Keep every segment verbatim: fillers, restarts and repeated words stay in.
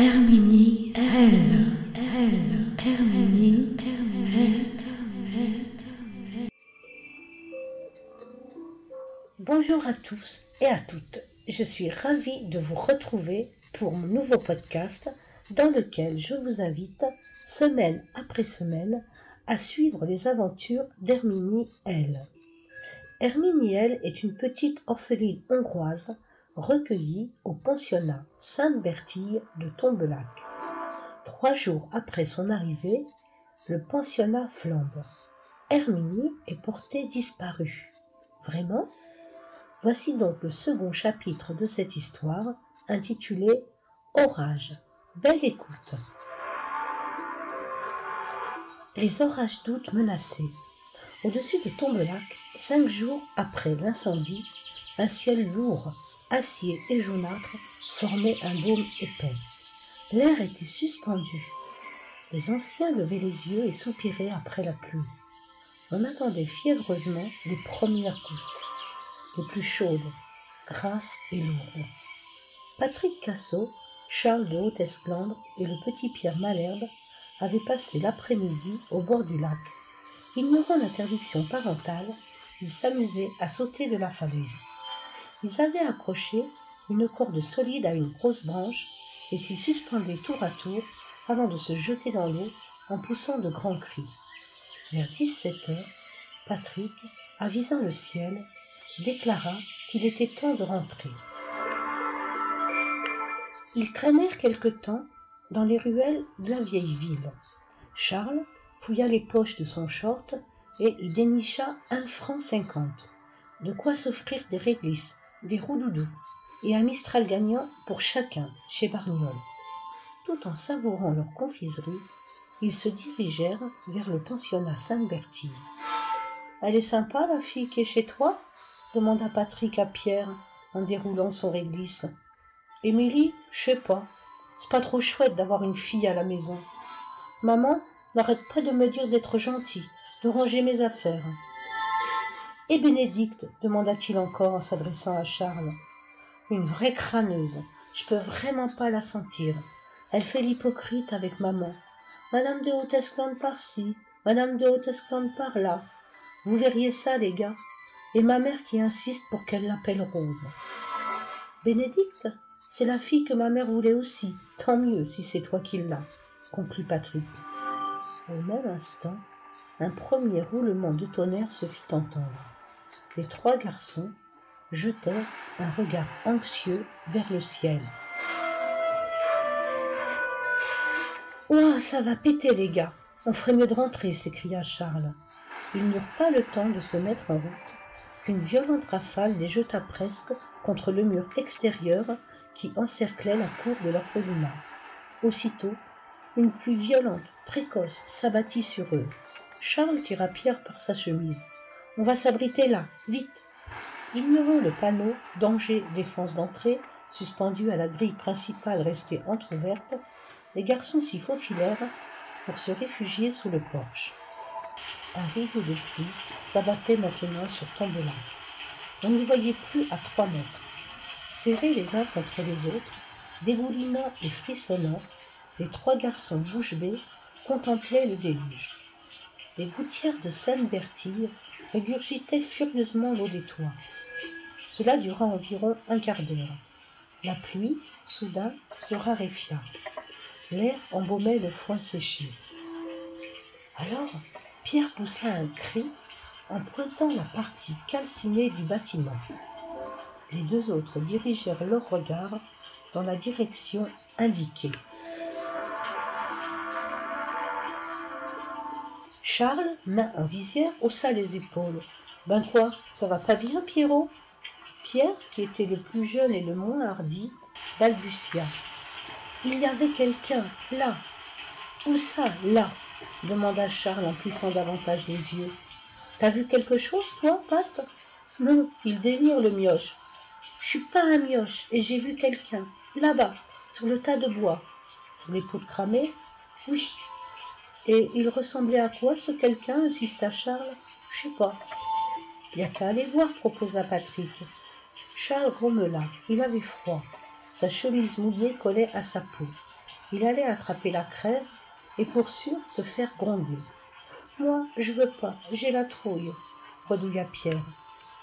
Herminie L. Herminie L. Bonjour à tous et à toutes. Je suis ravie de vous retrouver pour mon nouveau podcast dans lequel je vous invite, semaine après semaine, à suivre les aventures d'Herminie L. Herminie L est une petite orpheline hongroise recueillie au pensionnat Sainte-Bertille de Tombelac. Trois jours après son arrivée, le pensionnat flambe. Herminie est portée disparue. Vraiment ? Voici donc le second chapitre de cette histoire, intitulé « Orage ». Belle écoute. Les orages d'août menaçaient. Au-dessus de Tombelac, cinq jours après l'incendie, un ciel lourd, acier et jaunâtre formait un dôme épais. L'air était suspendu. Les anciens levaient les yeux et soupiraient après la pluie. On attendait fiévreusement les premières gouttes, les plus chaudes, grasses et lourdes. Patrick Cassot, Charles de Haute-Esclandre et le petit Pierre Malherbe avaient passé l'après-midi au bord du lac. Ignorant l'interdiction parentale, ils s'amusaient à sauter de la falaise. Ils avaient accroché une corde solide à une grosse branche et s'y suspendaient tour à tour avant de se jeter dans l'eau en poussant de grands cris. Vers dix-sept heures, Patrick, avisant le ciel, déclara qu'il était temps de rentrer. Ils traînèrent quelque temps dans les ruelles de la vieille ville. Charles fouilla les poches de son short et y dénicha un franc cinquante. De quoi s'offrir des réglisses, des roudoudous et un mistral gagnant pour chacun chez Bargniol. Tout en savourant leur confiserie, ils se dirigèrent vers le pensionnat Sainte-Bertille. « Elle est sympa, la fille qui est chez toi ?» demanda Patrick à Pierre en déroulant son réglisse. « Émilie, je sais pas. C'est pas trop chouette d'avoir une fille à la maison. Maman n'arrête pas de me dire d'être gentil, de ranger mes affaires. » « Et Bénédicte ?» demanda-t-il encore en s'adressant à Charles. « Une vraie crâneuse. Je peux vraiment pas la sentir. Elle fait l'hypocrite avec maman. Madame de Haute-Esclande par-ci, Madame de Haute-Esclande par-là. Vous verriez ça, les gars. Et ma mère qui insiste pour qu'elle l'appelle Rose. »« Bénédicte, c'est la fille que ma mère voulait aussi. Tant mieux si c'est toi qui l'as, » conclut Patrick. Au même instant, un premier roulement de tonnerre se fit entendre. Les trois garçons jetèrent un regard anxieux vers le ciel. « Ouah, ça va péter, les gars! On ferait mieux de rentrer !» s'écria Charles. Ils n'eurent pas le temps de se mettre en route qu'une violente rafale les jeta presque contre le mur extérieur qui encerclait la cour de l'orphelinat. Aussitôt, une pluie violente, précoce, s'abattit sur eux. Charles tira Pierre par sa chemise. « On va s'abriter là, vite !» Ignorant le panneau « Danger, défense d'entrée » suspendu à la grille principale restée entrouverte, les garçons s'y faufilèrent pour se réfugier sous le porche. Un rideau de pluie s'abattait maintenant sur Tombelac. On n'y voyait plus à trois mètres. Serrés les uns contre les autres, dégoulinants et frissonnants, les trois garçons bouche bée contemplaient le déluge. Les gouttières de Sainte-Bertille régurgitaient furieusement l'eau des toits. Cela dura environ un quart d'heure. La pluie, soudain, se raréfia. L'air embaumait le foin séché. Alors, Pierre poussa un cri en pointant la partie calcinée du bâtiment. Les deux autres dirigèrent leur regard dans la direction indiquée. Charles, main en visière, haussa les épaules. « Ben quoi, ça va pas bien, Pierrot ?» Pierre, qui était le plus jeune et le moins hardi, balbutia. « Il y avait quelqu'un, là !»« Où ça, là ?» demanda Charles en plissant davantage les yeux. « T'as vu quelque chose, toi, Pat ?»« Non, il délire le mioche. »« Je suis pas un mioche, et j'ai vu quelqu'un, là-bas, sur le tas de bois. »« Sur les poutres cramées ?»« Oui. » Et il ressemblait à quoi ce quelqu'un, insista Charles. Je sais pas. Y a qu'à aller voir, proposa Patrick. Charles grommela. Il avait froid. Sa chemise mouillée collait à sa peau. Il allait attraper la crève et pour sûr se faire gronder. « Moi, je veux pas, j'ai la trouille », bredouilla Pierre.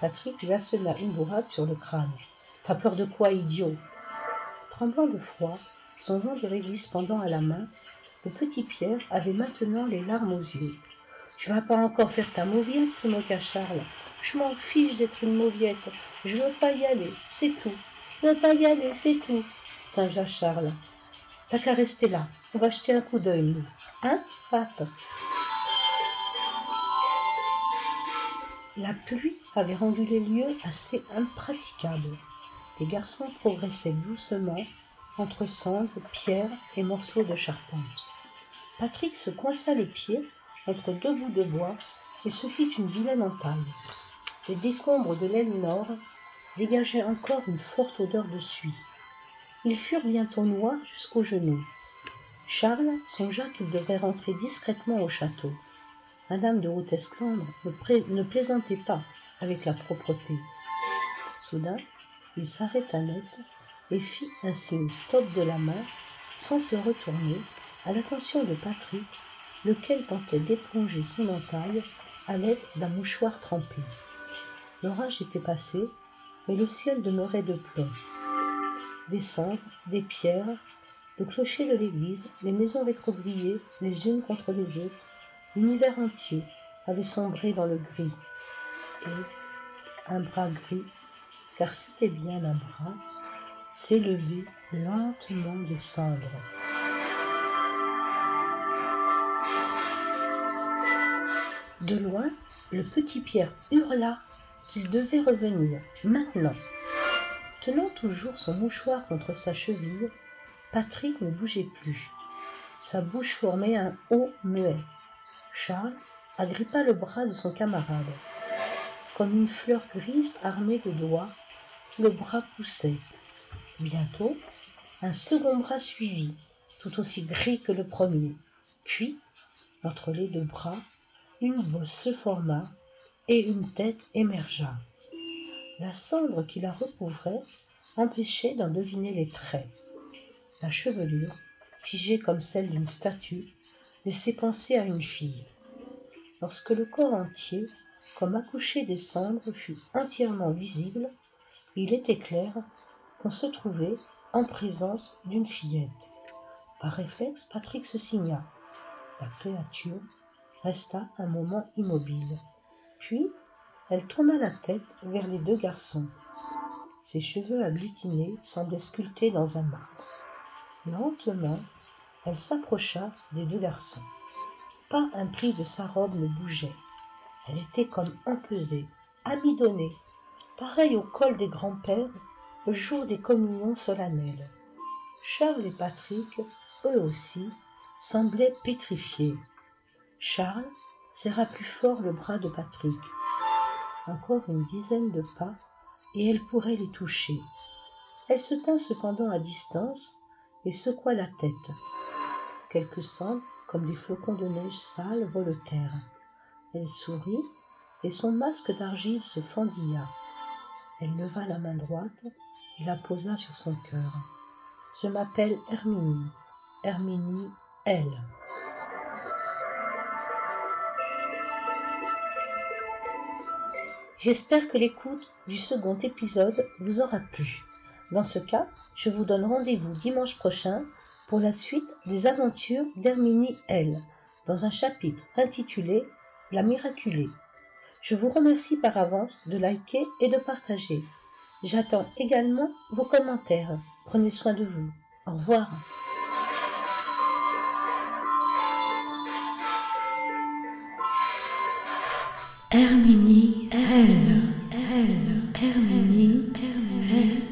Patrick lui assela une bourrade sur le crâne. « T'as peur de quoi, idiot ?» Tremblant de froid, son vent de réglisse pendant à la main, le petit Pierre avait maintenant les larmes aux yeux. « Tu vas pas encore faire ta mauviette, se moqua Charles. Je m'en fiche d'être une mauviette. Je veux pas y aller, c'est tout. Je veux pas y aller, c'est tout. » singea Charles. « T'as qu'à rester là. On va jeter un coup d'œil, nous. Hein, Pat ?» La pluie avait rendu les lieux assez impraticables. Les garçons progressaient doucement entre cendres, pierres et morceaux de charpente. Patrick se coinça le pied entre deux bouts de bois et se fit une vilaine entaille. Les décombres de l'aile nord dégageaient encore une forte odeur de suie. Ils furent bientôt noirs jusqu'aux genoux. Charles songea qu'il devrait rentrer discrètement au château. Madame de Routescendre ne, pré- ne plaisantait pas avec la propreté. Soudain, il s'arrêta net et fit un signe stop de la main sans se retourner à l'attention de Patrick, lequel tentait d'éponger son entaille à l'aide d'un mouchoir trempé. L'orage était passé, mais le ciel demeurait de plomb. Des cendres, des pierres, le clocher de l'église, les maisons recroquevillées les unes contre les autres, l'univers entier avait sombré dans le gris. Et un bras gris, car c'était bien un bras, s'élevait lentement des cendres. De loin, le petit Pierre hurla qu'il devait revenir, maintenant. Tenant toujours son mouchoir contre sa cheville, Patrick ne bougeait plus. Sa bouche formait un haut muet. Charles agrippa le bras de son camarade. Comme une fleur grise armée de doigts, le bras poussait. Bientôt, un second bras suivit, tout aussi gris que le premier. Puis, entre les deux bras, une bosse se forma et une tête émergea. La cendre qui la recouvrait empêchait d'en deviner les traits. La chevelure, figée comme celle d'une statue, laissait penser à une fille. Lorsque le corps entier, comme accouché des cendres, fut entièrement visible, il était clair qu'on se trouvait en présence d'une fillette. Par réflexe, Patrick se signa. La créature resta un moment immobile. Puis, elle tourna la tête vers les deux garçons. Ses cheveux agglutinés semblaient sculptés dans un marbre. Lentement, elle s'approcha des deux garçons. Pas un pli de sa robe ne bougeait. Elle était comme empesée, amidonnée, pareille au col des grands-pères, le jour des communions solennelles. Charles et Patrick, eux aussi, semblaient pétrifiés. Charles serra plus fort le bras de Patrick. Encore une dizaine de pas, et elle pourrait les toucher. Elle se tint cependant à distance et secoua la tête. Quelques cendres, comme des flocons de neige sales, voletèrent. Elle sourit, et son masque d'argile se fendilla. Elle leva la main droite et la posa sur son cœur. « Je m'appelle Herminie, Herminie L. » J'espère que l'écoute du second épisode vous aura plu. Dans ce cas, je vous donne rendez-vous dimanche prochain pour la suite des aventures d'Herminie L, dans un chapitre intitulé « La miraculée ». Je vous remercie par avance de liker et de partager. J'attends également vos commentaires. Prenez soin de vous. Au revoir. Herminie L. Herminie L.